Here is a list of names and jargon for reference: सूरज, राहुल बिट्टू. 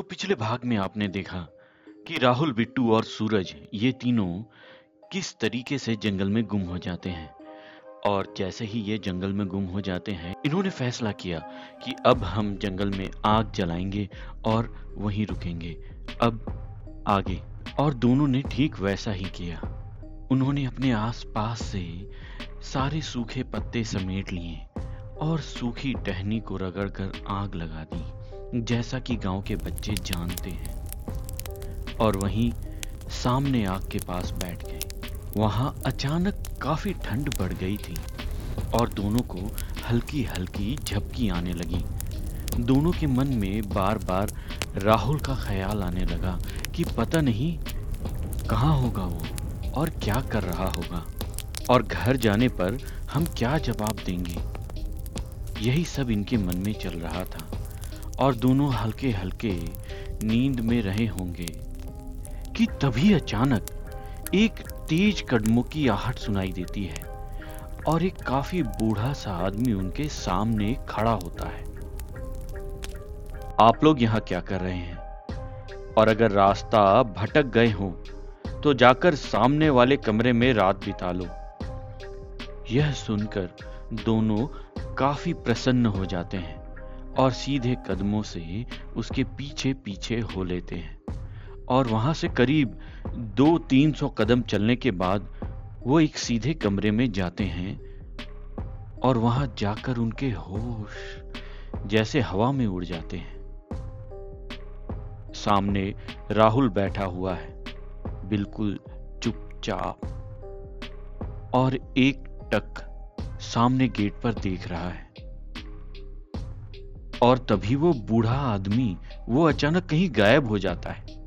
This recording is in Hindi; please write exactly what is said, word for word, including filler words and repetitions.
तो पिछले भाग में आपने देखा कि राहुल, बिट्टू और सूरज ये तीनों किस तरीके से जंगल में गुम हो जाते हैं। और जैसे ही ये जंगल में गुम हो जाते हैं, इन्होंने फैसला किया कि अब हम जंगल में आग जलाएंगे और वहीं रुकेंगे अब आगे। और दोनों ने ठीक वैसा ही किया। उन्होंने अपने आसपास से सारे सूखे पत्ते समेट लिए और सूखी टहनी को रगड़कर आग लगा दी, जैसा कि गांव के बच्चे जानते हैं। और वहीं सामने आग के पास बैठ गए। वहां अचानक काफी ठंड बढ़ गई थी और दोनों को हल्की हल्की झपकी आने लगी। दोनों के मन में बार बार राहुल का ख्याल आने लगा कि पता नहीं कहाँ होगा वो और क्या कर रहा होगा, और घर जाने पर हम क्या जवाब देंगे। यही सब इनके मन में चल रहा था और दोनों हल्के हल्के नींद में रहे होंगे कि तभी अचानक एक तेज कदमों की आहट सुनाई देती है और एक काफी बूढ़ा सा आदमी उनके सामने खड़ा होता है। आप लोग यहाँ क्या कर रहे हैं? और अगर रास्ता भटक गए हो तो जाकर सामने वाले कमरे में रात बिता लो। यह सुनकर दोनों काफी प्रसन्न हो जाते हैं और सीधे कदमों से उसके पीछे पीछे हो लेते हैं। और वहां से करीब दो तीन सौ कदम चलने के बाद वो एक सीधे कमरे में जाते हैं और वहां जाकर उनके होश जैसे हवा में उड़ जाते हैं। सामने राहुल बैठा हुआ है, बिल्कुल चुपचाप, और एक टक सामने गेट पर देख रहा है। और तभी वो बूढ़ा आदमी वो अचानक कहीं गायब हो जाता है।